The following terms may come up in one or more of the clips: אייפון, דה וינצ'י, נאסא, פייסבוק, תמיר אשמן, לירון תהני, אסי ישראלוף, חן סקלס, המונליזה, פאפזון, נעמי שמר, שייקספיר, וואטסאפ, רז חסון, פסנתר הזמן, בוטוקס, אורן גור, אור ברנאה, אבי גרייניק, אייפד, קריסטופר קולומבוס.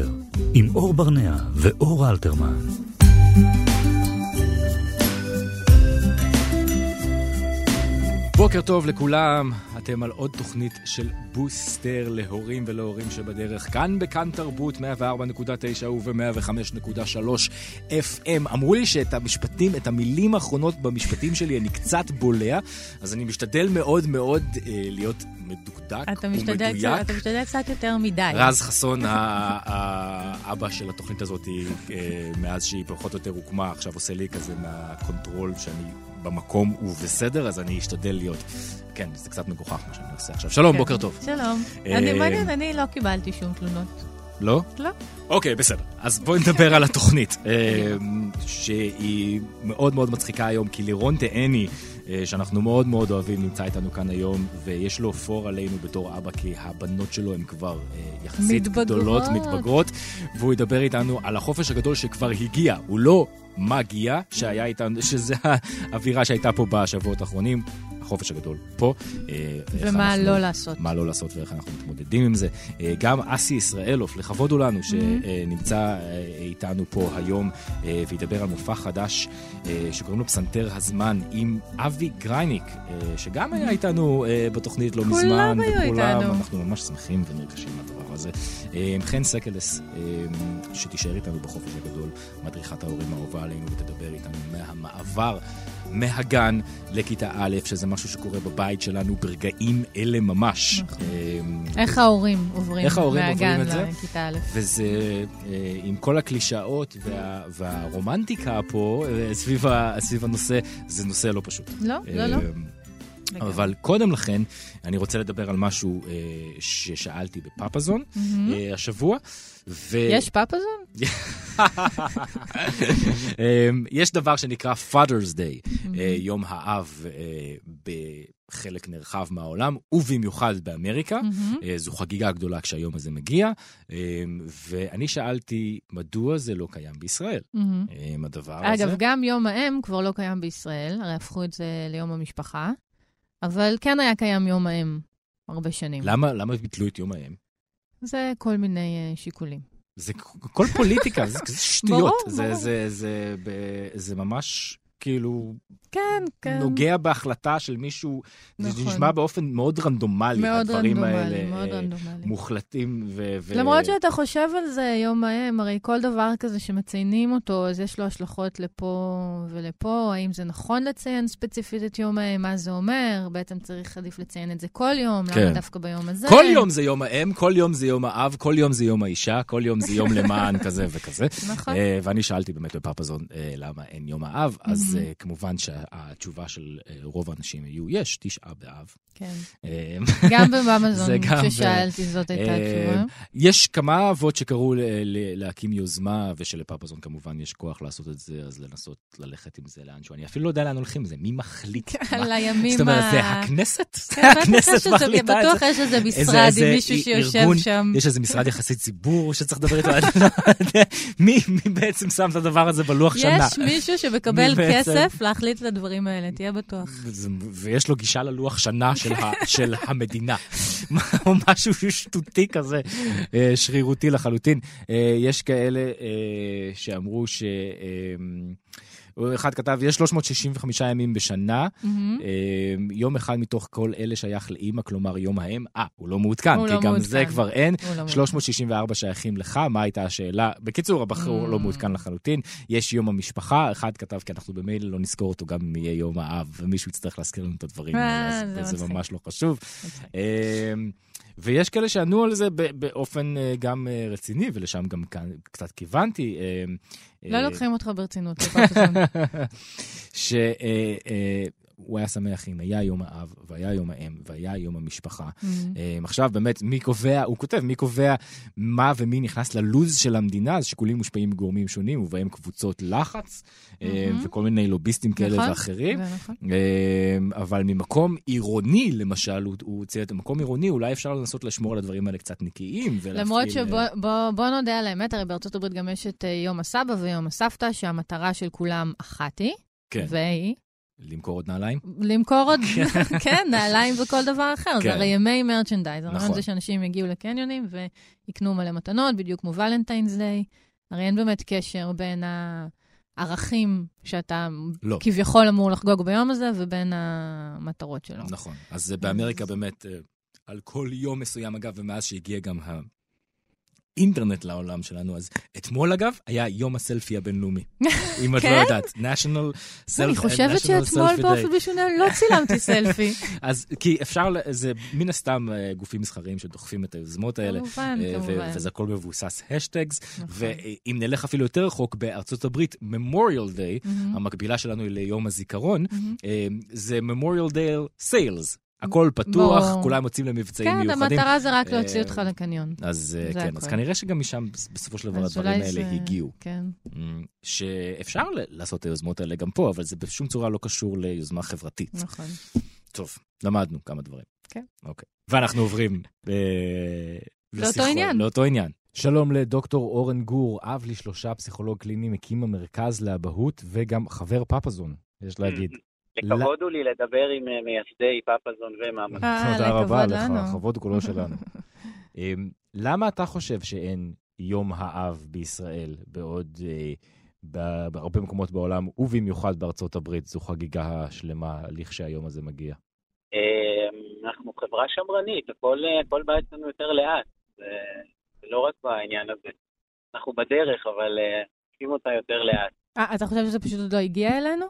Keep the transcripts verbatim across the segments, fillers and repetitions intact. פסנתר, עם אור ברנאה ואור אלתרמן. בוקר טוב לכולם, אתם על עוד תוכנית של בוסטר להורים ולהורים שבדרך, כאן בכאן תרבות מאה וארבע נקודה תשע ו-מאה וחמש נקודה שלוש אף אם. אמרו לי שאת המשפטים, את המילים האחרונות במשפטים שלי אני קצת בולע, אז אני משתדל מאוד מאוד אה, להיות מדוקדק אתה משתדל, ומדויק. אתה משתדל קצת יותר מדי. רז חסון, האבא של התוכנית הזאת, אה, מאז שהיא פחות יותר הוקמה, עכשיו עושה לי כזה מהקונטרול שאני במקום ובסדר, אז אני אשתדל להיות. כן, זה קצת מגוחך מה שאני עושה עכשיו. שלום, בוקר טוב. שלום. אני לא קיבלתי שום תלונות. לא? לא. אוקיי, בסדר. אז בואי נדבר על התוכנית, שהיא מאוד מאוד מצחיקה היום, כי לירון תהני, שאנחנו מאוד מאוד אוהבים, נמצא איתנו כאן היום, ויש לו פור עלינו בתור אבא, כי הבנות שלו הן כבר יחסית גדולות, מתבגרות, והוא ידבר איתנו על החופש הגדול שכבר הגיע. הוא לא מגיע, שהיה איתנו, שזה האווירה שהייתה פה בשבועות האחרונים, החופש הגדול פה. ומה לא לעשות. מה לא לעשות ואיך אנחנו מתמודדים עם זה. גם אסי ישראלוף, לכבוד הוא לנו, שנמצא איתנו פה היום, וידבר על מופע חדש, שקוראים לו פסנתר הזמן, עם אבי גרייניק, שגם היה איתנו בתוכנית לא מזמן. וכולם, אנחנו ממש שמחים ונרגשים לדבר הזה. עם חן סקלס, שתישאר איתנו בחופש הגדול, מדריכת ההורים האהובה עלינו, ותדבר איתנו מהמעבר, מהגן לכיתה א', שזה משהו שקורה בבית שלנו ברגעים אלה ממש. איך ההורים עוברים מהגן לכיתה א'. וזה עם כל הקלישאות והרומנטיקה פה סביב הנושא, זה נושא לא פשוט. לא, לא, לא. אבל קודם לכן, אני רוצה לדבר על משהו ששאלתי בפאפזון השבוע. יש פאפזון? יש דבר שנקרא Father's Day, יום האב בחלק נרחב מהעולם, ובמיוחד באמריקה. זו חגיגה גדולה כשהיום הזה מגיע, ואני שאלתי מדוע זה לא קיים בישראל, הדבר הזה. אגב, גם יום האם כבר לא קיים בישראל, הרי הפכו את זה ליום המשפחה. אבל כן היה קיים יום האם הרבה שנים. למה, למה ביטלו את יום האם? זה כל מיני שיקולים. זה כל פוליטיקה, זה שטויות. זה, זה, זה, זה ממש כאילו נוגע בהחלטה של מישהו, זה נשמע באופן מאוד רנדומלי, הדברים האלה מוחלטים. למרות שאתה חושב על זה יום האם, הרי כל דבר כזה שמציינים אותו, אז יש לו השלכות לפה ולפה, האם זה נכון לציין ספציפית את יום האם, מה זה אומר, בעצם צריך עדיף לציין את זה כל יום, למה דווקא ביום הזה. כל יום זה יום האם, כל יום זה יום האב, כל יום זה יום האישה, כל יום זה יום למען כזה וכזה. ואני שאלתי באמת בפאפזון למה אין יום האב, אז כמובן שה... התשובה של רוב האנשים היו, יש תשעה באב. כן. גם במאמזון, כששאלתי זאת הייתה התשובה. יש כמה אבות שקראו להקים יוזמה, ושלפאפזון כמובן יש כוח לעשות את זה, אז לנסות ללכת עם זה לאנשהו. אני אפילו לא יודע לאן הולכים, זה מי מחליט. על הימים ה... זאת אומרת, זה הכנסת? הכנסת מחליטה. בטוח יש איזה משרד עם מישהו שיושב שם. יש איזה משרד יחסי ציבור שצריך לדבר איתו. מי בעצם שם את הדבר הזה בלוח שנה? יש מישהו שמקבל כסף להחליט הדברים האלה, תהיה בטוח. ויש לו גישה ללוח שנה של המדינה. או משהו שטותי כזה, שרירותי לחלוטין. יש כאלה שאמרו ש... אחד כתב, יש שלוש מאות שישים וחמישה ימים בשנה, יום אחד מתוך כל אלה שייך לאמא, כלומר יום האם, אה, הוא לא מעודכן, כי גם זה כבר אין, שלוש מאות שישים וארבע שייכים לך, מה הייתה השאלה? בקיצור, הבחור לא מעודכן לחלוטין, יש יום המשפחה, אחד כתב, כי אנחנו במילא לא נזכור אותו גם אם יהיה יום האב, ומישהו יצטרך להזכיר לנו את הדברים, זה ממש לא חשוב. ויש כאלה שענו על זה באופן גם רציני, ולשם גם קצת כיוונתי. לא לוקחים אותך ברצינות. שהוא היה שמח אם היה יום האב, והיה יום האם, והיה יום המשפחה. עכשיו באמת, מי קובע, הוא כותב, מי קובע מה ומי נכנס ללוז של המדינה, אז שיקולים מושפעים מגורמים שונים, ובהם קבוצות לחץ, וכל מיני לוביסטים כאלה ואחרים. אבל ממקום עירוני, למשל, הוא הוציא את המקום עירוני, אולי אפשר לנסות לשמור על הדברים האלה קצת נקיים. למרות שבוא נודע על האמת, הרי בארצות הברית גם יש את יום הסבא ויום הסבתא, שהמטרה של כולם אחת היא, והיא למכור עוד נעליים? למכור עוד, כן, נעליים וכל דבר אחר. זה הרי ימי מרצ'נדייז. הרעיון זה שאנשים יגיעו לקניונים ויקנו מלא מתנות, בדיוק כמו ולנטיינס דיי. הרי אין באמת קשר בין הערכים שאתה כביכול אמור לחגוג ביום הזה, ובין המטרות שלו. נכון. אז באמריקה באמת, על כל יום מסוים, אגב, ומאז שהגיע גם ה... אינטרנט לעולם שלנו, אז אתמול אגב, היה יום הסלפי הבינלאומי. אם את לא יודעת. אני חושבת שאתמול באופן בשונה לא צילמתי סלפי. אז כי אפשר, זה מן הסתם גופים מסחריים שדוחפים את היוזמות האלה. כמובן, כמובן. וזה הכל מבוסס השטגס, ואם נלך אפילו יותר רחוק בארצות הברית, Memorial Day, המקבילה שלנו היא ליום הזיכרון, זה Memorial Day Sales. הכל פתוח, כולם מוצאים למבצעים מיוחדים. כן, המטרה זה רק להוציא אותך לקניון. אז כן, אז כנראה שגם משם בסופו של דבר הדברים האלה הגיעו. שאפשר לעשות את היוזמות האלה גם פה, אבל זה בשום צורה לא קשור ליוזמה חברתית. נכון. טוב, למדנו כמה דברים. כן. אוקיי. ואנחנו עוברים לאותו עניין. לאותו עניין. שלום לדוקטור אורן גור, אב לשלושה, פסיכולוג קליני, מקים המרכז לאבהות, וגם חבר פאפזון, יש להגיד. לכבוד הוא לי לדבר עם מייסדי פאפזון ומאמן. תודה רבה לך, הכבוד כולו שלנו. למה אתה חושב שאין יום האב בישראל בעוד בהרבה מקומות בעולם, ובמיוחד בארצות הברית, זו חגיגה שלמה לכשהיום הזה מגיע? אנחנו חברה שמרנית, הכל בא אצלנו יותר לאט. זה לא רק בעניין הזה. אנחנו בדרך, אבל עושים אותה יותר לאט. אתה חושב שזה פשוט עוד לא הגיע אלינו?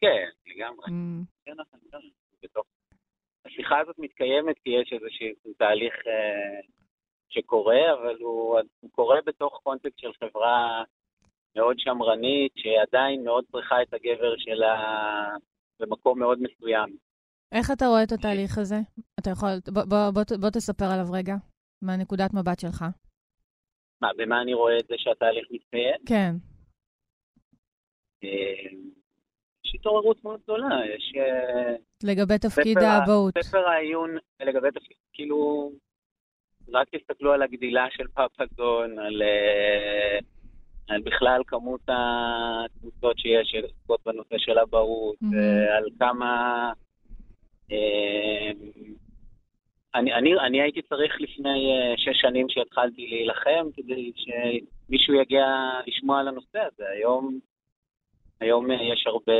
כן, לגמרי. השיחה הזאת מתקיימת כי יש איזשהו תהליך שקורה, אבל הוא קורה בתוך קונטקסט של חברה מאוד שמרנית, שעדיין מאוד צריכה את הגבר שלה במקום מאוד מסוים. איך אתה רואה את התהליך הזה? אתה יכול, בוא תספר עליו רגע, מהנקודת מבט שלך. מה, במה אני רואה את זה שהתהליך מתקיים? כן. יש התעוררות מאוד גדולה, יש... לגבי תפקיד האבהות. ספר העיון, לגבי תפקיד, כאילו, רק תסתכלו על הגדילה של פאפזון, על, על בכלל כמות התבוצות שיש, תבוצות בנושא של אבהות, mm-hmm. על כמה... אני, אני, אני הייתי צריך לפני שש שנים שהתחלתי להילחם, כדי שמישהו יגיע לשמוע על הנושא הזה. היום... היום יש הרבה,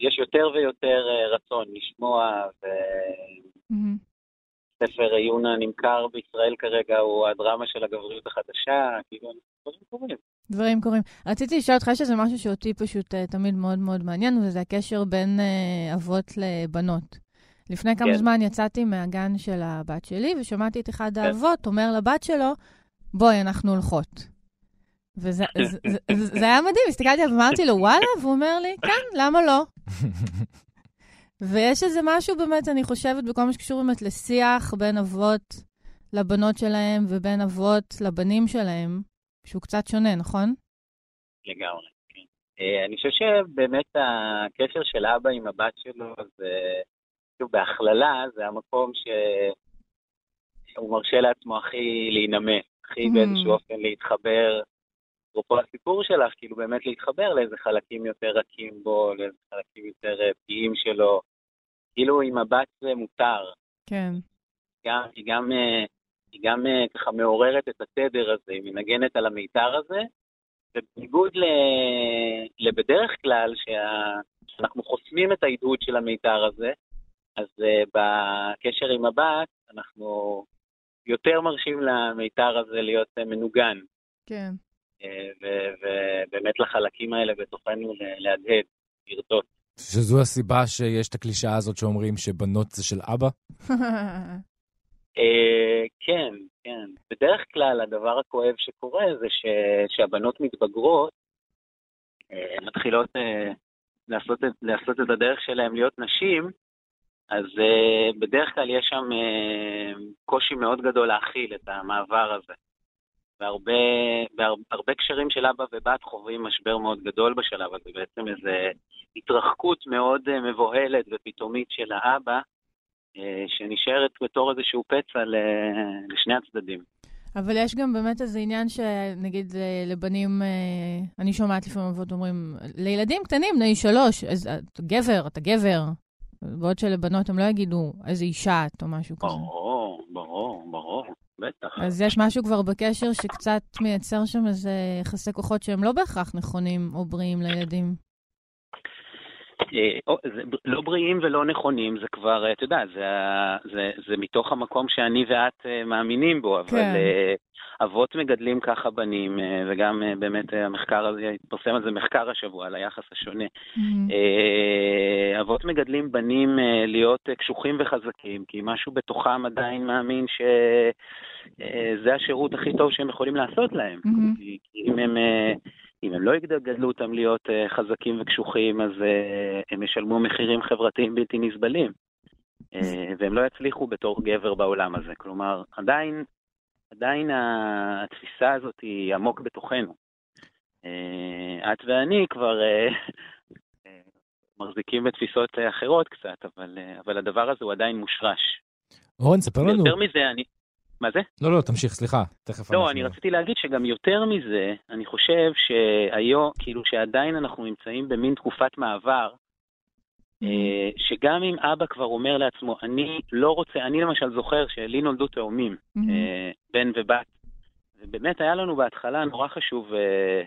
יש יותר ויותר רצון לשמוע, וספר עיון נמכר בישראל כרגע הוא הדרמה של הגבריות החדשה, כאילו דברים קורים. דברים קורים. רציתי לשאול אותך שזה משהו שאותי פשוט תמיד מאוד מאוד מעניין, וזה הקשר בין אבות לבנות. לפני כמה זמן יצאתי מהגן של הבת שלי, ושמעתי את אחד האבות אומר לבת שלו, בואי, אנחנו הולכות. וזה זה, זה, זה היה מדהים, הסתכלתי ואמרתי לו, וואלה, והוא אומר לי, כן, למה לא? ויש איזה משהו באמת, אני חושבת, בכל מה שקשור באמת לשיח בין אבות לבנות שלהם ובין אבות לבנים שלהם, שהוא קצת שונה, נכון? לגמרי, כן. אני חושב שבאמת הקשר של אבא עם הבת שלו, זה בהכללה, זה המקום שהוא מרשה לעצמו הכי להינמס, הכי באיזשהו אופן להתחבר, פה הסיפור שלך, כאילו באמת להתחבר לאיזה חלקים יותר רכים בו, לאיזה חלקים יותר פגיעים שלו. כאילו עם הבת זה מותר. כן. היא גם, היא גם ככה מעוררת את התדר הזה, היא מנגנת על המיתר הזה, ובניגוד לבדרך כלל, שאנחנו חוסמים את העדות של המיתר הזה, אז בקשר עם הבת, אנחנו יותר מרשים למיתר הזה להיות מנוגן. כן. ובאמת לחלקים האלה בתוכנו להדהד, לרצות. שזו הסיבה שיש את הקלישאה הזאת שאומרים שבנות זה של אבא? כן, כן. בדרך כלל הדבר הכואב שקורה זה שהבנות מתבגרות, מתחילות לעשות את הדרך שלהם להיות נשים, אז בדרך כלל יש שם קושי מאוד גדול להכיל את המעבר הזה. והרבה, בהרבה קשרים של אבא ובת חווים משבר מאוד גדול בשלב הזה, בעצם איזו התרחקות מאוד מבוהלת ופתאומית של האבא, שנשארת בתור איזשהו פצע לשני הצדדים. אבל יש גם באמת איזה עניין שנגיד לבנים, אני שומעת לפעמים אבות אומרים, לילדים קטנים, בני שלוש, אז אתה גבר, אתה גבר. בעוד שלבנות הם לא יגידו איזה אישה או משהו כזה. ברור, ברור, ברור, בטח. אז יש משהו כבר בקשר שקצת מייצר שם איזה יחסי כוחות שהם לא בהכרח נכונים או בריאים לילדים. לא בריאים ולא נכונים, זה כבר, אתה יודע, זה, זה, זה מתוך המקום שאני ואת מאמינים בו, אבל כן. אבות מגדלים ככה בנים, וגם באמת המחקר הזה, התפרסם על זה מחקר השבוע, על היחס השונה. Mm-hmm. אבות מגדלים בנים להיות קשוחים וחזקים, כי משהו בתוכם עדיין מאמין שזה השירות הכי טוב שהם יכולים לעשות להם. Mm-hmm. כי אם הם... אם הם לא יגדלו אותם להיות חזקים וקשוחים, אז הם ישלמו מחירים חברתיים בלתי נסבלים. והם לא יצליחו בתור גבר בעולם הזה. כלומר, עדיין, עדיין התפיסה הזאת היא עמוק בתוכנו. את ואני כבר מחזיקים בתפיסות אחרות קצת, אבל, אבל הדבר הזה הוא עדיין מושרש. אורן, ספר לנו. יותר מזה, אני... מה זה? לא, לא, תמשיך, סליחה. תכף לא, אני רציתי להגיד שגם יותר מזה, אני חושב שהיום, כאילו שעדיין אנחנו נמצאים במין תקופת מעבר, שגם אם אבא כבר אומר לעצמו, אני לא רוצה, אני למשל זוכר שלי נולדו תאומים, בן ובת, ובאמת היה לנו בהתחלה נורא חשוב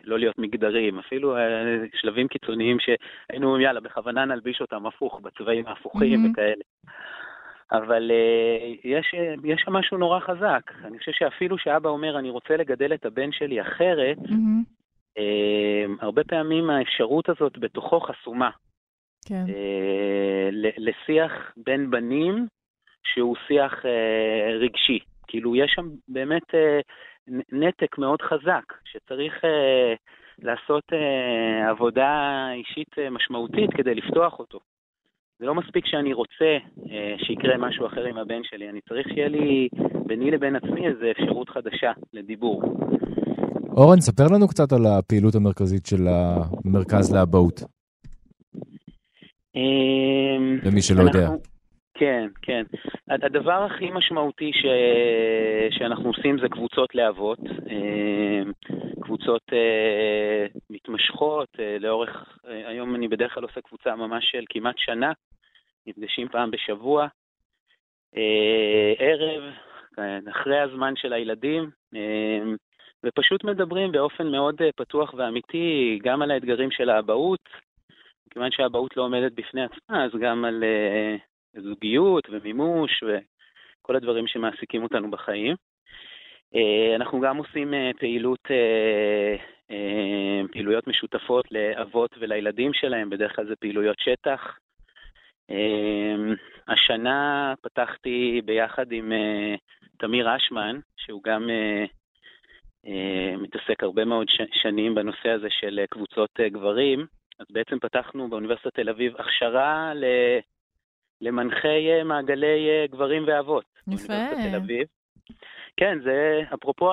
לא להיות מגדרים, אפילו שלבים קיצוניים שהיינו, יאללה, בכוונה נלביש אותם הפוך, בצבעים ההפוכים וכאלה. אבל uh, יש יש שם משהו נורא חזק. אני חושב שאפילו שאבא אומר, אני רוצה לגדל את הבן שלי אחרת, mm-hmm. uh, הרבה פעמים האפשרות הזאת בתוכו חסומה. כן. Uh, לשיח בין בנים, שהוא שיח uh, רגשי. כאילו יש שם באמת uh, נתק מאוד חזק, שצריך uh, לעשות uh, עבודה אישית uh, משמעותית כדי לפתוח אותו. זה לא מספיק שאני רוצה אה, שיקרה משהו אחר עם הבן שלי, אני צריך שיהיה לי ביני לבין עצמי איזו אפשרות חדשה לדיבור. אורן, ספר לנו קצת על הפעילות המרכזית של המרכז לאבהות. אה, למי שלא אנחנו, יודע. כן, כן. הדבר הכי משמעותי ש... שאנחנו עושים זה קבוצות לאבות, אה, קבוצות אה, מתמשכות, אה, לאורך, אה, היום אני בדרך כלל עושה קבוצה ממש של כמעט שנה, נפגשים פעם בשבוע, אה, ערב, אחרי הזמן של הילדים, אה, ופשוט מדברים באופן מאוד אה, פתוח ואמיתי, גם על האתגרים של האבהות, כיוון שהאבהות לא עומדת בפני עצמה, אז גם על... אה, זוגיות ומימוש וכל הדברים שמעסיקים אותנו בחיים. אנחנו גם עושים פעילות, פעילויות משותפות לאבות ולילדים שלהם, בדרך כלל זה פעילויות שטח. השנה פתחתי ביחד עם תמיר אשמן, שהוא גם מתעסק הרבה מאוד שנים בנושא הזה של קבוצות גברים. אז בעצם פתחנו באוניברסיטת תל אביב הכשרה ל... למנחי מעגלי גברים ואבות. יפה. בתל אביב. כן, זה אפרופו...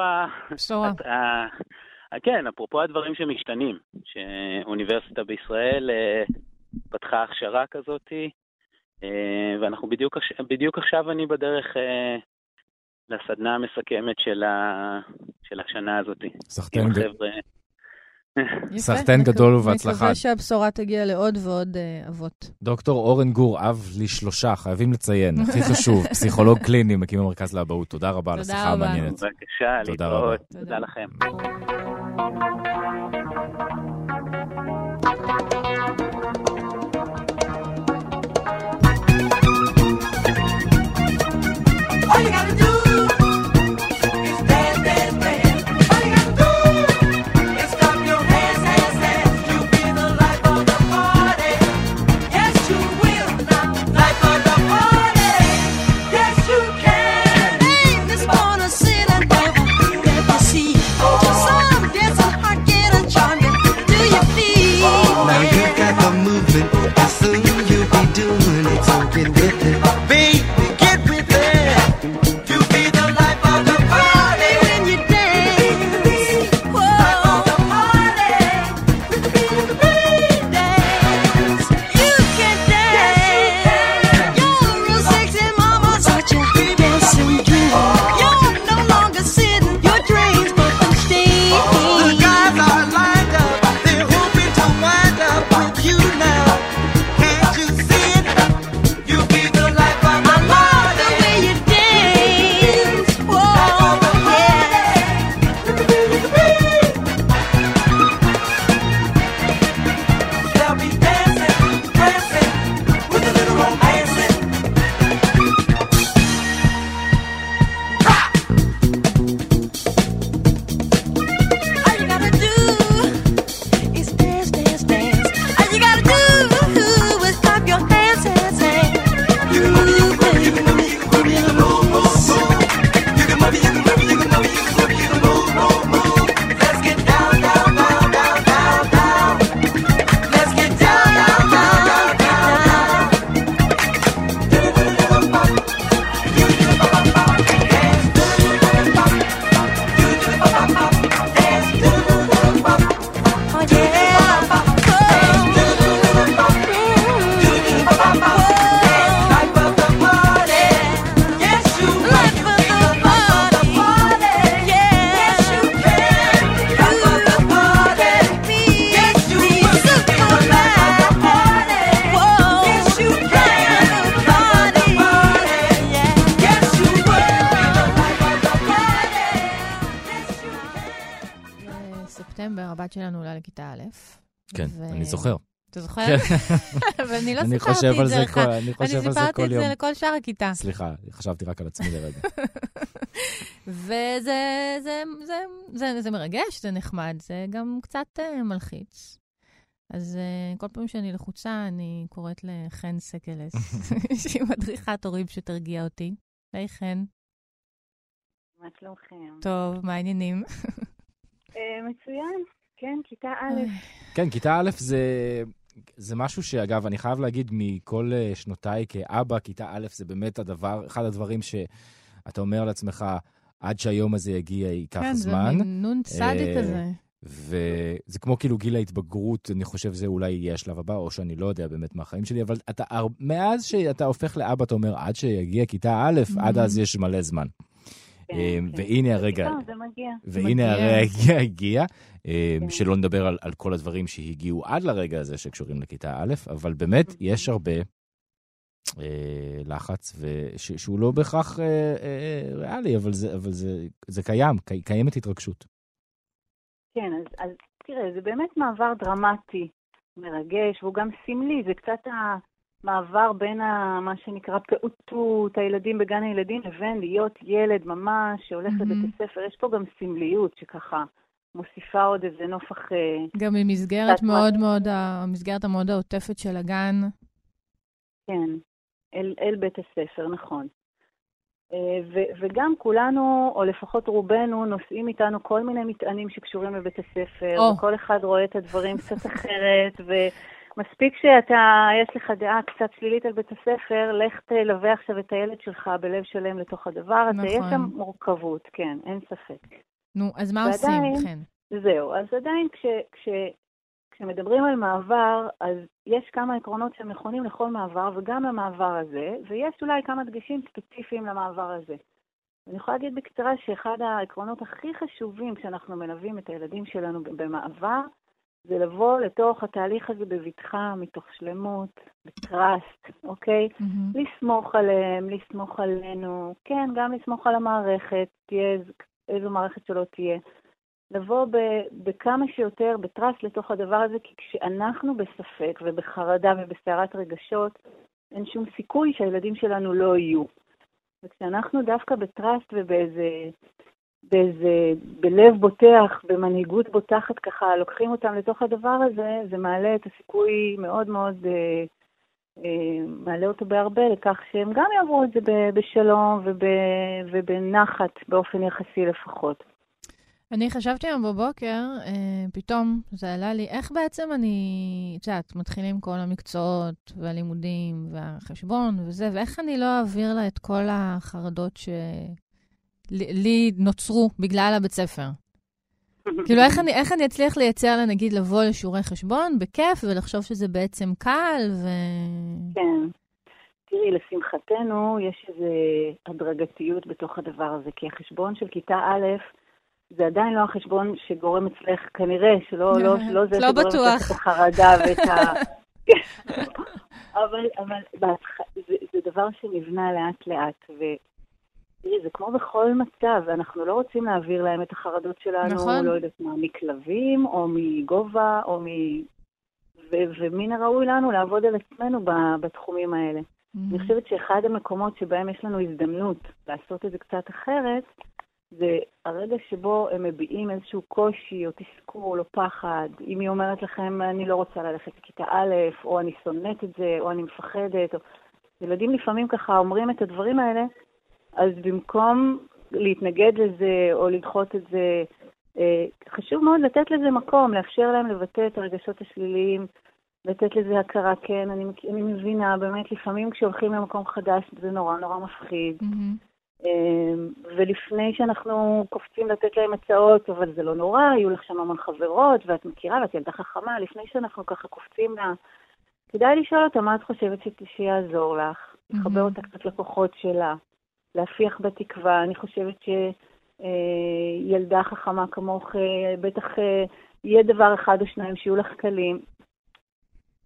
בשורה. כן, אפרופו הדברים שמשתנים. שאוניברסיטה בישראל פתחה הכשרה כזאת, ואנחנו בדיוק, בדיוק עכשיו אני בדרך לסדנה המסכמת של, ה, של השנה הזאת. סחטן גדול. סחטן גדול ובהצלחה. אני מקווה שהבשורה תגיע לעוד ועוד אבות. דוקטור אורן גור, אב לשלושה, חייבים לציין, הכי חשוב, פסיכולוג קליני, מקים המרכז לאבהות. תודה רבה על השיחה המעניינת. בבקשה, להתראות. תודה לכם. Soon you'll be doing it, so get with it, baby, get with it. הבת שלנו עולה לכיתה א'. כן, ו... אני זוכר. אתה זוכר? ואני לא סיפרתי את זה לך. אני סיפרתי את זה לכל שאר הכיתה. סליחה, חשבתי רק על עצמי לרגע. וזה מרגש, זה נחמד, זה גם קצת מלחיץ. אז כל פעמים שאני לחוצה, אני קוראת לחן סקלס, שהיא מדריכת הורים שתרגיע אותי. היי חן. מה שלומכם? טוב, מה העניינים? מצוין. כן, כיתה א'. כן, כיתה א' זה, זה משהו שאגב, אני חייב להגיד מכל שנותיי כאבא, כיתה א' זה באמת הדבר, אחד הדברים שאתה אומר לעצמך, עד שהיום הזה יגיע ייקח כן, זמן. כן, זה נון צדי כזה. וזה כמו כאילו גיל ההתבגרות, אני חושב זה אולי יהיה השלב הבא, או שאני לא יודע באמת מה החיים שלי, אבל אתה, מאז שאתה הופך לאבא, אתה אומר, עד שיגיע כיתה א', mm-hmm. עד אז יש מלא זמן. והנה הרגע, והנה הרגע הגיע, שלא נדבר על כל הדברים שהגיעו עד לרגע הזה שקשורים לכיתה א', אבל באמת יש הרבה לחץ, שהוא לא בהכרח ריאלי, אבל זה קיים, קיימת התרגשות. כן, אז תראה, זה באמת מעבר דרמטי, מרגש, והוא גם סמלי, זה קצת ה... מעבר בין מה שנקרא פעוטות, הילדים בגן הילדים, לבין להיות ילד ממש שהולך mm-hmm. לבית הספר. יש פה גם סמליות שככה מוסיפה עוד איזה נופח... גם במסגרת מאוד מה... מאוד, המסגרת המאוד העוטפת של הגן. כן, אל, אל בית הספר, נכון. ו, וגם כולנו, או לפחות רובנו, נוסעים איתנו כל מיני מטענים שקשורים לבית הספר, oh. וכל אחד רואה את הדברים קצת אחרת, ו... מספיק שאתה, יש לך דעה קצת שלילית על בית הספר, לך תלווה עכשיו את הילד שלך בלב שלם לתוך הדבר, נכון. אז יש שם מורכבות, כן, אין ספק. נו, אז מה ועדיין, עושים, כן? זהו, אז עדיין כש, כש, כשמדברים על מעבר, אז יש כמה עקרונות שהם נכונים לכל מעבר, וגם למעבר הזה, ויש אולי כמה דגשים ספציפיים למעבר הזה. אני יכולה להגיד בקצרה שאחד העקרונות הכי חשובים כשאנחנו מלווים את הילדים שלנו במעבר, זה לבוא לתוך התהליך הזה בביטחה, מתוך שלמות, בטרסט, אוקיי? Mm-hmm. לסמוך עליהם, לסמוך עלינו, כן, גם לסמוך על המערכת, תהיה איזו מערכת שלא תהיה. לבוא ב- בכמה שיותר, בטרסט לתוך הדבר הזה, כי כשאנחנו בספק ובחרדה ובסערת רגשות, אין שום סיכוי שהילדים שלנו לא יהיו. וכשאנחנו דווקא בטרסט ובאיזה... באיזה, בלב בוטח, במנהיגות בוטחת ככה, לוקחים אותם לתוך הדבר הזה, זה מעלה את הסיכוי מאוד מאוד, אה, אה, מעלה אותו בהרבה, לכך שהם גם יעברו את זה בשלום וב, ובנחת, באופן יחסי לפחות. אני חשבתי היום בבוקר, אה, פתאום זה עלה לי, איך בעצם אני, צעת, מתחילים כל המקצועות והלימודים והחשבון וזה, ואיך אני לא אעביר לה את כל החרדות ש... לי נוצרו בגלל הבית ספר. כאילו, איך אני, איך אני אצליח לייצר לה, נגיד, לבוא לשיעורי חשבון, בכיף, ולחשוב שזה בעצם קל, ו... כן. תראי, לשמחתנו, יש איזו הדרגתיות בתוך הדבר הזה, כי החשבון של כיתה א', זה עדיין לא החשבון שגורם אצלך, כנראה, שלא, לא, שלא זה שגורם אצלך את החרדה ואת ה... אבל, אבל, זה, זה דבר שנבנה לאט לאט, ו... זה כמו בכל מצב, אנחנו לא רוצים להעביר להם את החרדות שלנו, נכון. לא יודעת מה, מכלבים, או מגובה, או מ... ו- ומין הראוי לנו לעבוד על עצמנו ב- בתחומים האלה. Mm-hmm. אני חושבת שאחד המקומות שבהם יש לנו הזדמנות לעשות את זה קצת אחרת, זה הרגע שבו הם מביאים איזשהו קושי, או תסכול, או פחד. אם היא אומרת לכם, אני לא רוצה ללכת לכיתה א', או אני שונאת את זה, או אני מפחדת, או... ילדים לפעמים ככה אומרים את הדברים האלה, אז במקום להתנגד לזה או לדחות את זה, חשוב מאוד לתת לזה מקום, לאפשר להם לבטא את הרגשות השליליים, לתת לזה הכרה, כן, אני, אני מבינה, באמת לפעמים כשהולכים למקום חדש זה נורא נורא מפחיד, mm-hmm. ולפני שאנחנו קופצים לתת להם הצעות, אבל זה לא נורא, יהיו לך שם המון חברות, ואת מכירה, ואת ילדה חכמה, לפני שאנחנו ככה קופצים לה, כדאי לשאול אותה מה את חושבת שיעזור לך, mm-hmm. לחבר אותה קצת לקוחות שלה, להפיח בתקווה. אני חושבת שילדה חכמה כמוך, בטח יהיה דבר אחד או שניים שיהיו לך קלים.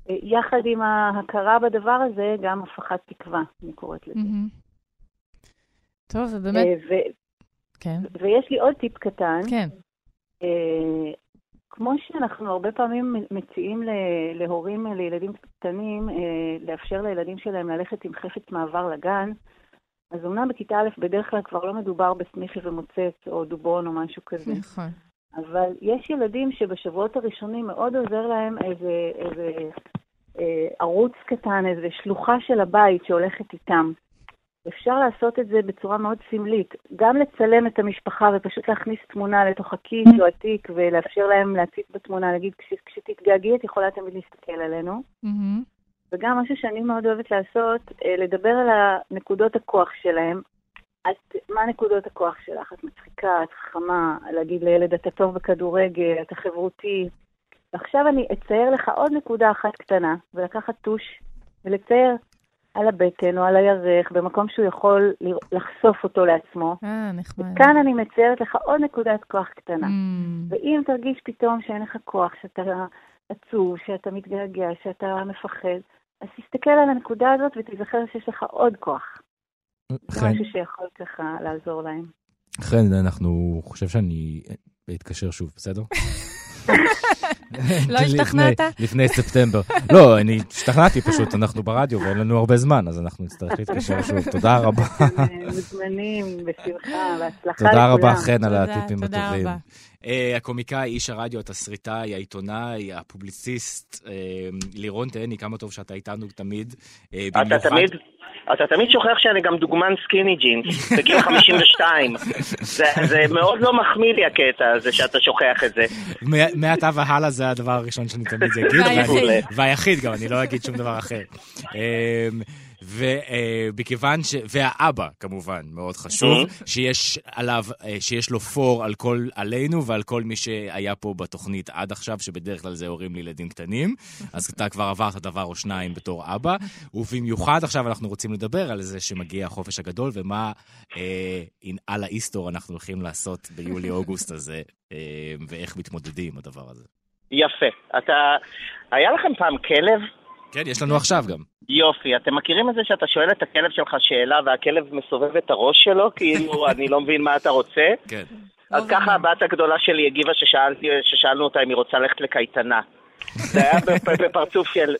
יחד עם ההכרה בדבר הזה, גם הפחת תקווה, אני קוראת לזה. טוב, ובאמת... ויש לי עוד טיפ קטן. כן. כמו שאנחנו הרבה פעמים מציעים להורים לילדים קטנים, לאפשר לילדים שלהם ללכת עם חפץ מעבר לגן, אז אמנם בכיתה א' בדרך כלל כבר לא מדובר בסמיכי ומוצץ או דובון או משהו כזה. נכון. אבל יש ילדים שבשבועות הראשונים מאוד עוזר להם איזה, איזה אה, ערוץ קטן, איזה שלוחה של הבית שהולכת איתם. אפשר לעשות את זה בצורה מאוד סמלית. גם לצלם את המשפחה ופשוט להכניס תמונה לתוך הכיס או התיק ולאפשר להם להציץ בתמונה, להגיד כשתתגעגעי את יכולה תמיד להסתכל עלינו. Mm-hmm. וגם משהו שאני מאוד אוהבת לעשות, לדבר על הנקודות הכוח שלהם. את, מה נקודות הכוח שלך? את מצחיקה, את חכמה, להגיד לילד אתה טוב בכדורגל, אתה חברותי. ועכשיו אני אצייר לך עוד נקודה אחת קטנה, ולקחת טוש ולצייר על הבטן או על הירך, במקום שהוא יכול לחשוף אותו לעצמו. אה, נחמד. וכאן אני מציירת לך עוד נקודת כוח קטנה. Mm. ואם תרגיש פתאום שאין לך כוח, שאתה עצוב, שאתה מתגעגע, שאתה מפחד, אז תסתכל על הנקודה הזאת ותזכר שיש לך עוד כוח. זה משהו שיכול ככה לעזור להם. חן, אנחנו חושב שאני אתקשר שוב, בסדר? לא השתכנעת? לפני ספטמבר. לא, אני השתכנעתי פשוט, אנחנו ברדיו ואין לנו הרבה זמן, אז אנחנו נצטרך להתקשר שוב. תודה רבה. מזמנים, בשמחה, בהצלחה. תודה רבה, חן, על הטיפים הטובים. הקומיקאי, איש הרדיו, התסריטאי, העיתונאי, הפובליציסט, לירון תהני, כמה טוב שאתה איתנו תמיד. אתה תמיד? אתה תמיד שוכח שאני גם דוגמן סקיני ג'ינס, בגיל חמישים ושתיים. זה, זה מאוד לא מחמיא לי הקטע הזה שאתה שוכח את זה. מעתה והלאה זה הדבר הראשון שאני תמיד אגיד, ואני, והיחיד גם, אני לא אגיד שום דבר אחר. ובכיוון ש... והאבא, כמובן, מאוד חשוב, שיש עליו, שיש לו פור על כל, עלינו ועל כל מי שהיה פה בתוכנית עד עכשיו, שבדרך כלל זה הורים לילדים קטנים, אז אתה כבר עברת דבר או שניים בתור אבא, ובמיוחד עכשיו אנחנו רוצים לדבר על זה שמגיע החופש הגדול, ומה על האיסטור אנחנו הולכים לעשות ביולי-אוגוסט הזה, ואיך מתמודדים הדבר הזה. יפה. אתה... היה לכם פעם כלב? כן, יש לנו עכשיו גם. יופי, אתם מכירים את זה שאתה שואל את הכלב שלך שאלה, והכלב מסובב את הראש שלו, כאילו אני לא מבין מה אתה רוצה? כן. אז ככה הבת הגדולה שלי הגיבה ששאלנו אותה אם היא רוצה ללכת לקייטנה. זה היה בפרצוף של,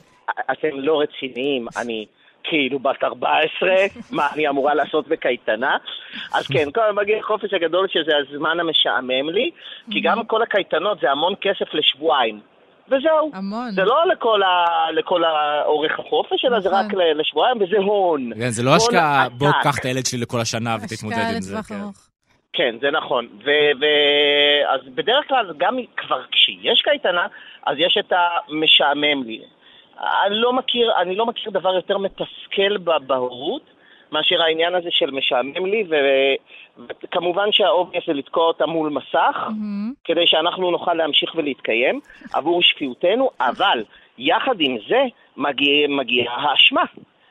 אתם לא רציניים, אני כאילו בת ארבע עשרה, מה אני אמורה לעשות בקייטנה? אז כן, כל מגיע החופש הגדול שזה הזמן המשעמם לי, כי גם כל הקייטנות זה המון כסף לשבועיים. וזהו, המון. זה לא לכל, ה... לכל האורך החופש, אלא זה רק לשבועיים, וזה הון. כן, זה לא השקעה, בוא קח את הילד שלי לכל השנה ותתמודד עם זה. כן. כן, זה נכון. ו- ו- אז בדרך כלל, גם כבר כשיש קייטנה, אז יש את המשעמם לי. אני לא מכיר, אני לא מכיר דבר יותר מתסכל בהורות, מאשר העניין הזה של משעמם לי, וכמובן שהאובייס זה לתקוע אותה מול מסך, כדי שאנחנו נוכל להמשיך ולהתקיים עבור שפיותנו, אבל יחד עם זה מגיעה האשמה.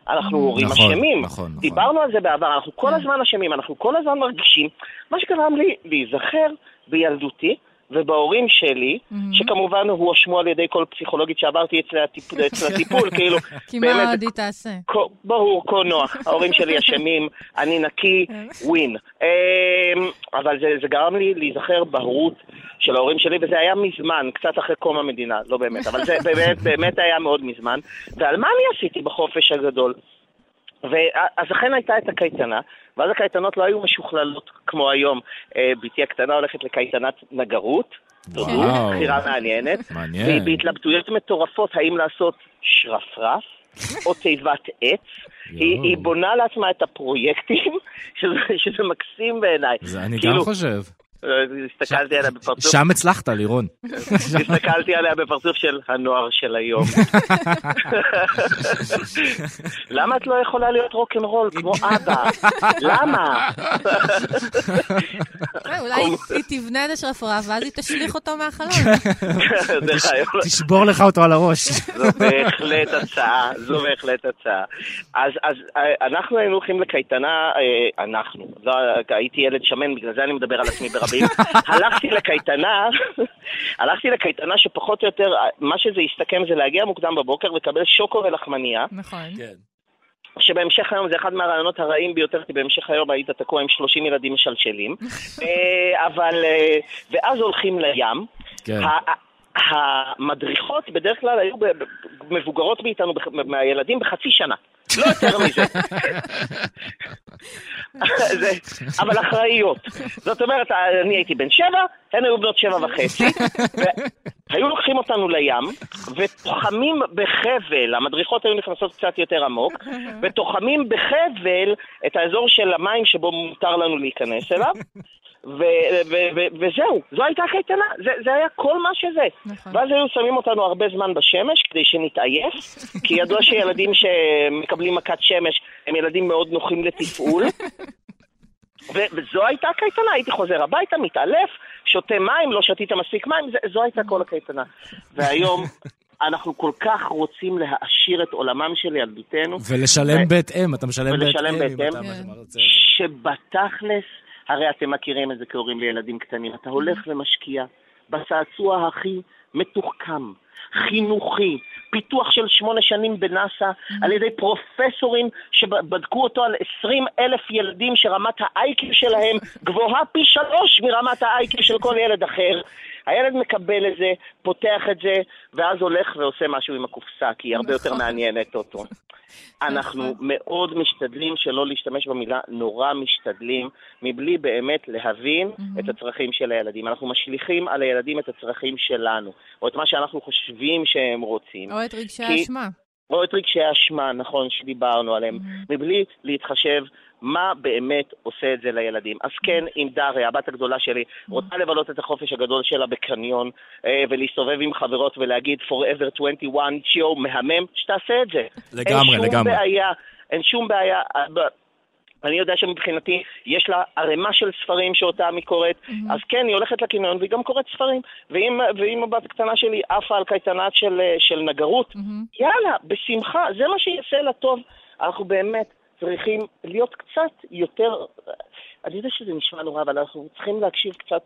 אנחנו הורים אשמים. דיברנו על זה בעבר, אנחנו כל הזמן אשמים, אנחנו כל הזמן מרגישים. מה שגרם לי להיזכר בילדותי, ובהורים שלי, שכמובן הוא אשמו על ידי כל פסיכולוגית שעברתי אצל הטיפול, כאילו... כי מה עוד היא תעשה? ברור, קונוח, ההורים שלי אשמים, אני נקי, ווין. אבל זה גרם לי להיזכר בהורות של ההורים שלי, וזה היה מזמן, קצת אחרי קום המדינה, לא באמת, אבל זה באמת היה מאוד מזמן. ועל מה אני עשיתי בחופש הגדול? אז אכן הייתה את הקייטנה, ואז הקייטנות לא היו משוכללות כמו היום. ביתי הקטנה הולכת לקייטנת נגרות, בחירה מעניינת, והיא בהתלבטויות מטורפות, האם לעשות שרפרף או תיבת עץ. היא בונה לעצמה את הפרויקטים, שזה מקסים בעיניי. זה אני גם חושב. הסתכלתי עליה בפרצוף. שם הצלחת, לירון. הסתכלתי עליה בפרצוף של הנוער של היום. למה את לא יכולה להיות רוק'נ'רול כמו אבא? למה? אולי היא תבנה את השרפרה, ואז היא תשליך אותו מהחלון. תשבור לך אותו על הראש. זו בהחלט הצעה. זו בהחלט הצעה. אז אנחנו היינו הולכים לקייטנה, אנחנו. הייתי ילד שמן, בגלל זה אני מדבר על עצמי ברב. הלכתי לקייטנה, הלכתי לקייטנה שפחות או יותר, מה שזה הסתכם זה להגיע מוקדם בבוקר ולקבל שוקו ולחמניה. נכון. שבהמשך היום זה אחד מהרעיונות הרעים ביותר, כי בהמשך היום היית תקוע עם שלושים ילדים משלשלים. אבל, ואז הולכים לים. המדריכות בדרך כלל היו מבוגרות מאיתנו, מהילדים, בחצי שנה. לא יותר מזה. אבל אחראיות. זאת אומרת, אני הייתי בן שבע, הן היו בנות שבע וחצי, והיו לוקחים אותנו לים, ותוחמים בחבל, המדריכות היו נכנסות קצת יותר עמוק, ותוחמים בחבל את האזור של המים שבו מותר לנו להיכנס אליו, וזהו, זו הייתה קייטנה, זה היה כל מה שזה. ואז היו שמים אותנו הרבה זמן בשמש כדי שנתעייף, כי ידוע שילדים שמקבלים מכת שמש הם ילדים מאוד נוחים לתפעול. וזו הייתה קייטנה, הייתי חוזר הביתה, מתעלף, שותה מים, לא שתית מספיק מים, זו הייתה כל הקייטנה. והיום אנחנו כל כך רוצים להעשיר את עולמם של ילדותינו ולשלם בהתאם, אתה משלם בהתאם, שבתכלס הרי אתם מכירים את זה כהורים לילדים קטנים. אתה הולך ומשקיע בצעצוע הכי מתוחכם, חינוכי, פיתוח של שמונה שנים בנאסא, על ידי פרופסורים שבדקו אותו על עשרים אלף ילדים שרמת האיי קיו שלהם גבוהה פי שלוש מרמת האיי קיו של כל ילד אחר. הילד מקבל את זה, פותח את זה, ואז הולך ועושה משהו עם הקופסה, כי היא הרבה יותר מעניינת אותו. אנחנו מאוד משתדלים שלא להשתמש במילה נורא משתדלים, מבלי באמת להבין את הצרכים של הילדים. אנחנו משליכים על הילדים את הצרכים שלנו, או את מה שאנחנו חושבים שהם רוצים. או את רגשי האשמה. או את רגשי האשמה, נכון, שדיברנו עליהם, מבלי להתחשב מה באמת עושה את זה לילדים. אז כן, עם דריה, הבת הגדולה שלי, רוצה לבלות את החופש הגדול שלה בקניון, ולהסתובב עם חברות ולהגיד פור אבר טוונטי וואן, שיו, מהמם, שתעשה את זה. לגמרי, אין שום בעיה, אין שום בעיה. אני יודע שמבחינתי יש לה ערימה של ספרים שאותם היא קוראת, mm-hmm. אז כן, היא הולכת לקניון והיא גם קוראת ספרים, ואם, ואם הבת הקטנה שלי עפה על קייטנת של, של נגרות, mm-hmm. יאללה, בשמחה, זה מה שיעשה לה טוב. אנחנו באמת צריכים להיות קצת יותר, אני יודע שזה נשמע נורא, אבל אנחנו צריכים להקשיב קצת,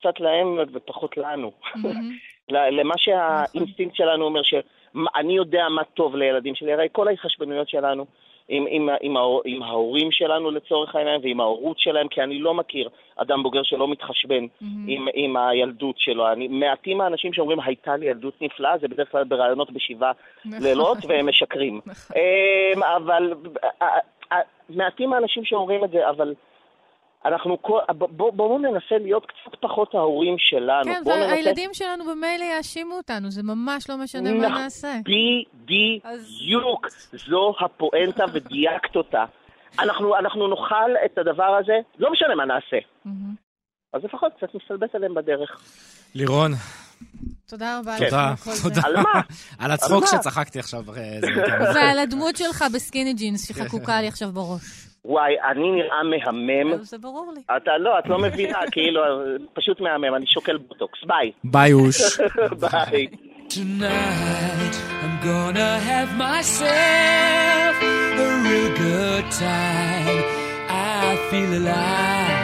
קצת להם ופחות לנו, mm-hmm. למה שהאינסטינקט שלנו אומר, שאני יודע מה טוב לילדים שלי, הרי כל ההתחשבנויות שלנו, עם, עם, עם, עם ההורים שלנו לצורך העניין ועם ההורות שלהם, כי אני לא מכיר אדם בוגר שלא מתחשבן mm-hmm. עם, עם הילדות שלו. אני, מעטים האנשים שאומרים, הייתה לי ילדות נפלאה, זה בדרך כלל ברעיונות בשבעה לילות, והם משקרים. אבל מעטים האנשים שאומרים את זה, אבל אנחנו, בואו בוא ננסה להיות קצת פחות ההורים שלנו. כן, והילדים ננסה... שלנו במילא יאשימו אותנו, זה ממש לא משנה מה נעשה. בדיוק, אז... זו הפואנטה ודייקת אותה. אנחנו, אנחנו נאכל את הדבר הזה, לא משנה מה נעשה. אז לפחות קצת מסלבט עליהם בדרך. לירון. תודה רבה. תודה. על מה? על הצחוק שצחקתי עכשיו. ועל הדמות שלך בסקיני ג'ינס שחקוקה לי עכשיו בראש. וואי, אני נראה מהמם. זה ברור לי. אתה לא, את לא מבינה, כאילו, פשוט מהמם, אני שוקל בוטוקס. ביי. ביי, אוש. ביי. Tonight I'm gonna have myself a real good time. I feel alive.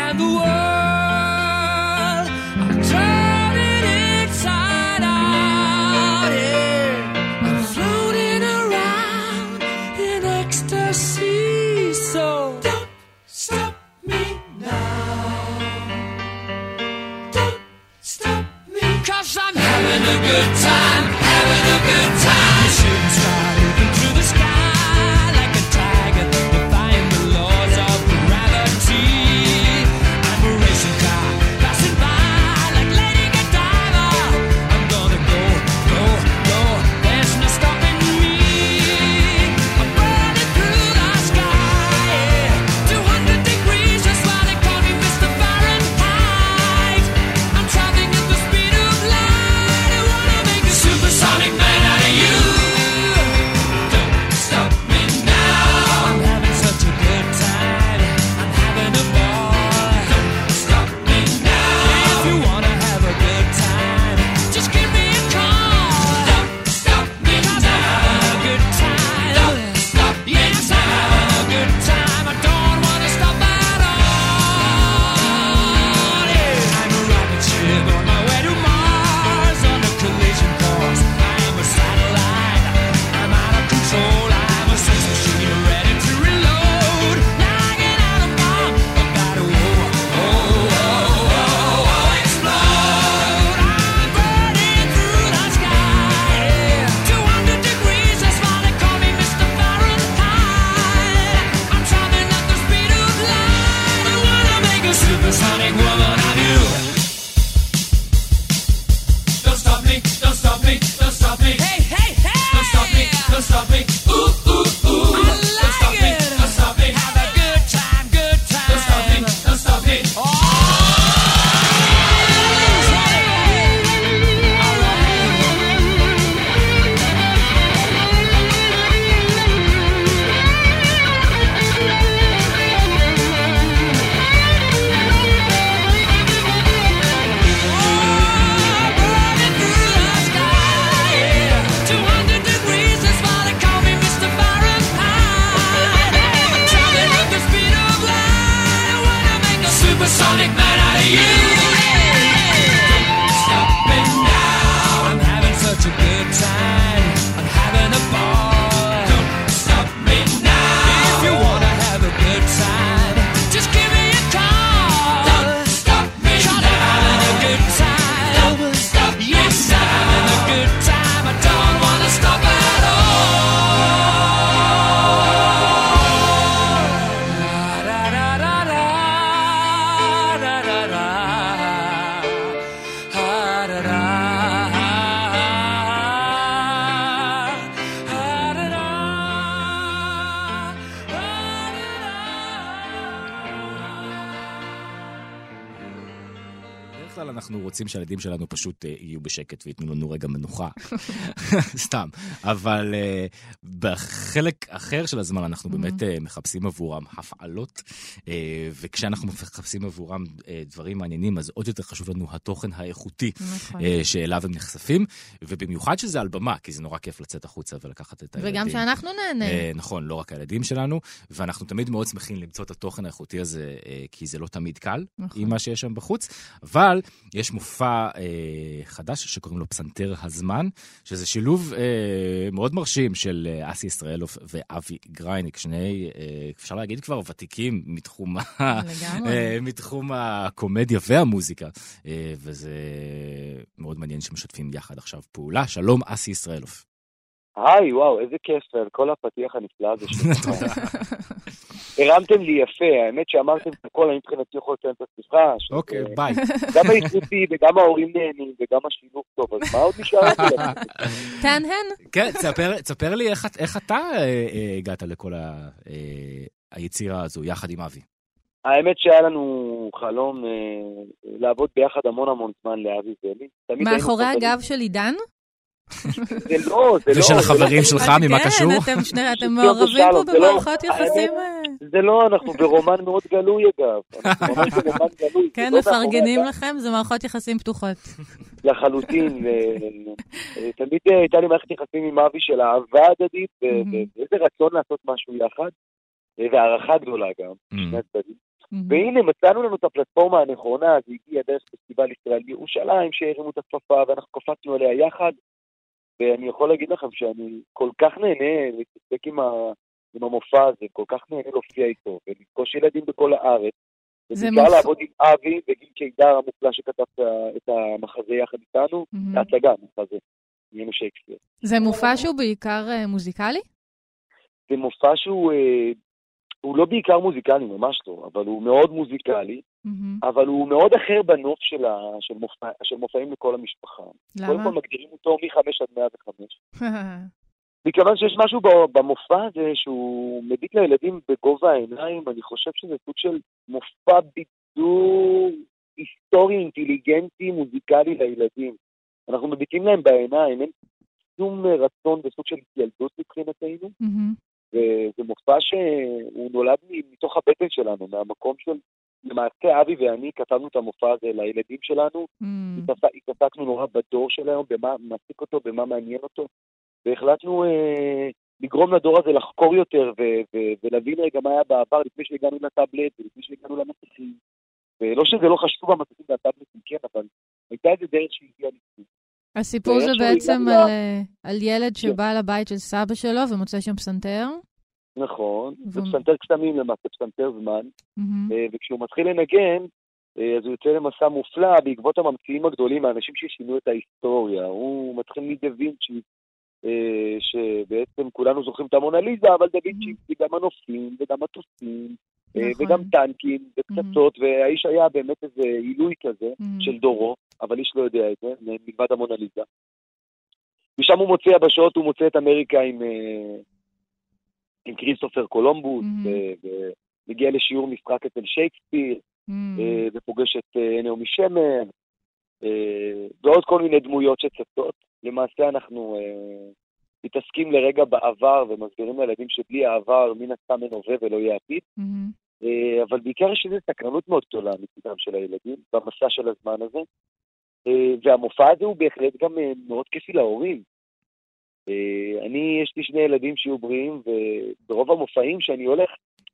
And the world having a good time, having a good time. The shooting star leaping through the sky like a tiger. כלל אנחנו רוצים שהילדים שלנו פשוט יהיו בשקט ויתנו לנו רגע מנוחה. סתם. אבל בחלק אחר של הזמן אנחנו באמת מחפשים עבורם הפעלות, וכשאנחנו מחפשים עבורם דברים מעניינים, אז עוד יותר חשוב לנו התוכן האיכותי שאליו הם נחשפים, ובמיוחד שזה על במה, כי זה נורא כיף לצאת החוצה ולקחת את הילדים. וגם שאנחנו נהנה. נכון, לא רק הילדים שלנו, ואנחנו תמיד מאוד שמחים למצוא את התוכן האיכותי הזה, כי זה לא תמיד קל עם מה שיש שם בחוץ, אבל יש מופע חדש שקוראים לו פסנתר הזמן, שזה שילוב מאוד מרשים של אסי ישראלוף ואבי גרייניק, שני, אפשר להגיד כבר, ותיקים מתחום, מתחום הקומדיה והמוזיקה, וזה מאוד מעניין שמשתפים יחד עכשיו פעולה. שלום אסי ישראלוף. היי, וואו, איזה כיף, כל הפתיח הנפלא הזה שלך. הרמתם לי יפה, האמת שאמרתם את הכל, אני מבחינתי יכול לציין את הסליחה. אוקיי, ביי. גם היצותי וגם ההורים נהנים וגם השילוב טוב, אז מה עוד נשאר את זה? תהנהן. כן, תספר לי איך אתה הגעת לכל היצירה הזו, יחד עם אבי. האמת שהיה לנו חלום לעבוד ביחד המון המון זמן לאבי ואלי. מאחורי הגב של עידן? זה לא, זה לא. ושל החברים שלך, ממה קשור? כן, אתם מעורבים פה במערכות יחסים. זה לא, אנחנו ברומן מאוד גלוי, אגב. כן, מפרגנים לכם, זה מערכות יחסים פתוחות. לחלוטין. תמיד הייתה לי מערכת יחסים עם אבי של אהבה הדדית, ואיזה רצון לעשות משהו יחד, והערכה גדולה גם, שני הצדדים. והנה, מצאנו לנו את הפלטפורמה הנכונה, זה הגיע דרך פסטיבל ישראל ירושלים, שהרימו את הכפפה, ואנחנו קפצנו עליה יחד. ואני יכול להגיד לכם שאני כל כך נהנה להתעסק עם, ה... עם המופע הזה, כל כך נהנה להופיע איתו, ולפגוש ילדים בכל הארץ, ובגלל לעבוד עם אבי וגיל קידר המופלא שכתב את המחזה יחד איתנו, mm-hmm. ההצגה המחזה, נינו שייקספיר. זה מופע שהוא בעיקר מוזיקלי? זה מופע שהוא הוא לא בעיקר מוזיקלי, ממש לא, אבל הוא מאוד מוזיקלי, mm-hmm. אבל הוא מאוד אחר בנוף של, ה, של, מופע, של מופעים לכל המשפחה. למה? קודם כל מגדירים אותו מחמש עד מאה וחמש. מכיוון שיש משהו במופע הזה שהוא מביט לילדים בגובה העיניים, אני חושב שזה סוג של מופע בידור היסטורי, אינטליגנטי, מוזיקלי לילדים. אנחנו מביטים להם בעיניים, אין שום רצון בסוג של ילדות מבחינתנו, mm-hmm. וזה מופע שהוא נולד מתוך הבטן שלנו, מהמקום של, למעשה אבי ואני כתבנו את המופע הזה לילדים שלנו, mm. התעסקנו נורא בדור שלנו, במה מעסיק אותו, במה מעניין אותו, והחלטנו אה, לגרום לדור הזה לחקור יותר, ו- ו- ולהבין רגע מה היה בעבר, לפני שהגענו לטאבלט, ולפני שהגענו למסכים, ולא שזה לא חשוב המסכים והטאבלטים, כן, אבל הייתה איזה דרך שהגיעה לפני. הסיפור זה בעצם על, על ילד שבא לבית של סבא שלו ומוצא שם פסנתר. נכון, ו... זה פסנתר קסמים למעשה, פסנתר זמן. Mm-hmm. וכשהוא מתחיל לנגן, אז הוא יוצא למסע מופלא בעקבות הממציאים הגדולים, האנשים ששינו את ההיסטוריה. הוא מתחיל מדה וינצ'י, שבעצם כולנו זוכרים את המונליזה, אבל דה וינצ'י mm-hmm. זה גם הנופים וגם הטוסים, נכון. וגם טנקים וקצצות, mm-hmm. והאיש היה באמת איזה עילוי כזה mm-hmm. של דורו. אבל איש לא יודע את זה, מלבד המונליזה. משם הוא מוצא הבשות, הוא מוצא את אמריקה עם, עם קריסטופר קולומבוס, mm-hmm. ומגיע לשיעור משחק אצל שייקספיר, mm-hmm. ופוגש את נעמי שמר, ועוד כל מיני דמויות שצצות. למעשה אנחנו מתעסקים לרגע בעבר, ומסבירים לילדים שבלי העבר מן הסתם אין הווה ולא יהיה עתיד. Mm-hmm. אבל בעיקר יש איזו סקרנות מאוד גדולה מצדם של הילדים, במסע של הזמן הזה. והמופע הזה הוא בהחלט גם מאוד כיפי להורים. אני, יש לי שני ילדים שיהיו בריאים, וברוב המופעים שאני הולך,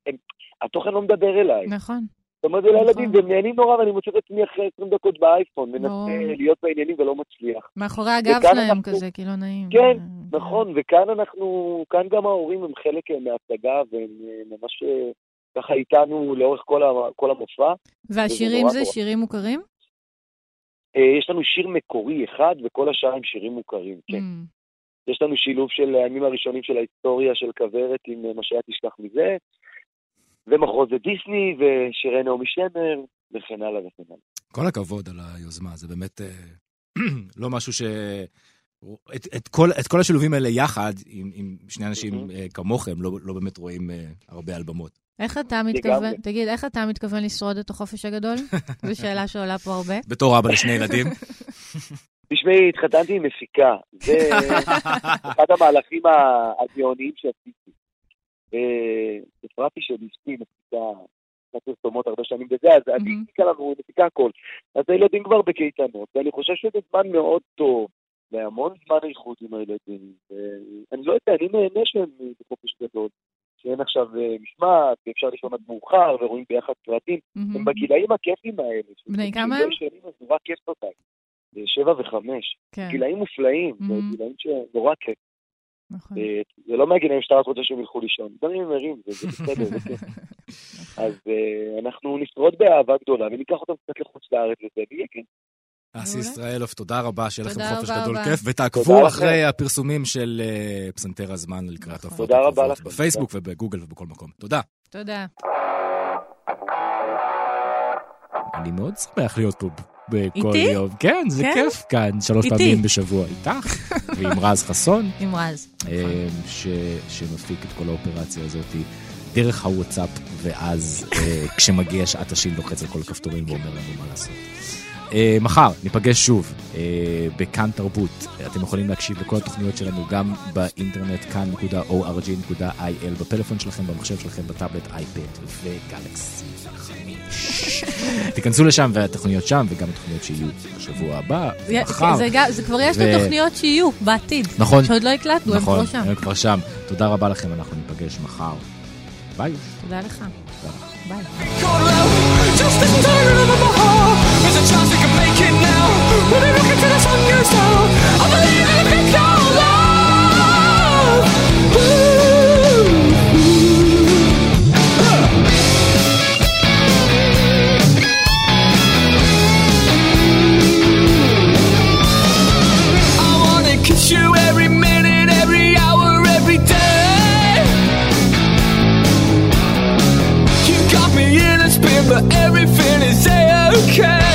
הם, התוכן לא מדבר אליי. נכון. זאת אומרת, אלה ילדים, והם נהנים נורא, ואני מוצא את עצמי אחרי עשרים דקות באייפון, מנסה להיות בעניינים ולא מצליח. מאחורי הגב שלהם כזה, כי לא נעים. כן, נכון, וכאן אנחנו, כאן גם ההורים הם חלק מההצגה, והם ממש ככה איתנו לאורך כל המופע. והשירים זה שירים מוכרים? יש לנו שיר מקורי אחד, וכל השאר הם שירים מוכרים, כן. יש לנו שילוב של הימים הראשונים של ההיסטוריה של כברת, עם מה שהיה תשכח מזה, ומחוז דיסני, ושירי נעמי שמר, וכן הלאה וכן הלאה. כל הכבוד על היוזמה, זה באמת לא משהו ש... את, את, כל, את כל השילובים האלה יחד, עם, עם שני אנשים כמוכם, לא, לא באמת רואים הרבה אלבמות. איך אתה מתכוון, תגיד, איך אתה מתכוון לשרוד את החופש הגדול? זו שאלה שעולה פה הרבה. בתור אבא לשני ילדים. תשמעי, התחתנתי עם מפיקה. זה אחד המהלכים הגאוניים שעשיתי. ופרטי שבספי מפיקה, נתנו סתומות הרבה שנים בזה, אז אני מפיקה לנו, מפיקה הכל. אז הילדים כבר בקייטנות, ואני חושב שזה זמן מאוד טוב, והמון זמן איכות עם הילדים. אני לא יודע, אני נהנה שהם בחופש גדול. שאין עכשיו משמעת, ואפשר לשון עד מאוחר, ורואים ביחד פרטים, הם בגילאים הכיפים האלה. בני כמה? זה רק כיף אותם. זה שבע וחמש. גילאים מופלאים, זה גילאים שנורא כיף. זה לא מהגילאים שאתה רק רוצה שהם ילכו לישון. גם אם הם ערים, זה בסדר, זה כיף. אז אנחנו נשרוד באהבה גדולה, וניקח אותם קצת לחוץ לארץ, וזה יהיה כן. אסי ישראלוף, תודה רבה, שיהיה לכם חופש גדול כיף, ותעקבו אחרי הפרסומים של פסנתר הזמן לקראת הפרסומים בפייסבוק ובגוגל ובכל מקום. תודה. תודה. אני מאוד שמח להיות פה בכל יום. כן, זה כיף כאן, שלוש פעמים בשבוע איתך, ועם רז חסון. עם רז. שמפיק את כל האופרציה הזאת דרך הוואטסאפ, ואז כשמגיע שעת השין לוחץ על כל הכפתורים ואומר לנו מה לעשות. מחר ניפגש שוב בכאן תרבות. אתם יכולים להקשיב לכל התוכניות שלנו גם באינטרנט, כאן נקודה או אר ג'י נקודה איי אל, בפלאפון שלכם, במחשב שלכם, בטאבלט, אייפד וגלקסי חמש. תיכנסו לשם, והתוכניות שם, וגם התוכניות שיהיו בשבוע הבא, ומחר. זה כבר יש לתוכניות שיהיו בעתיד. נכון. שעוד לא הקלטנו, הם כבר שם. הם כבר שם. תודה רבה לכם, אנחנו ניפגש מחר. ביי. תודה לך. ביי. There's a chance we can make it now. When I look into the sun goes down, I believe in a big girl love. Ooh. I wanna kiss you every minute, every hour, every day. You got me in a spin, but everything is okay.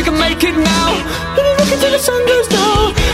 We can make it now. When I look until the sun goes down.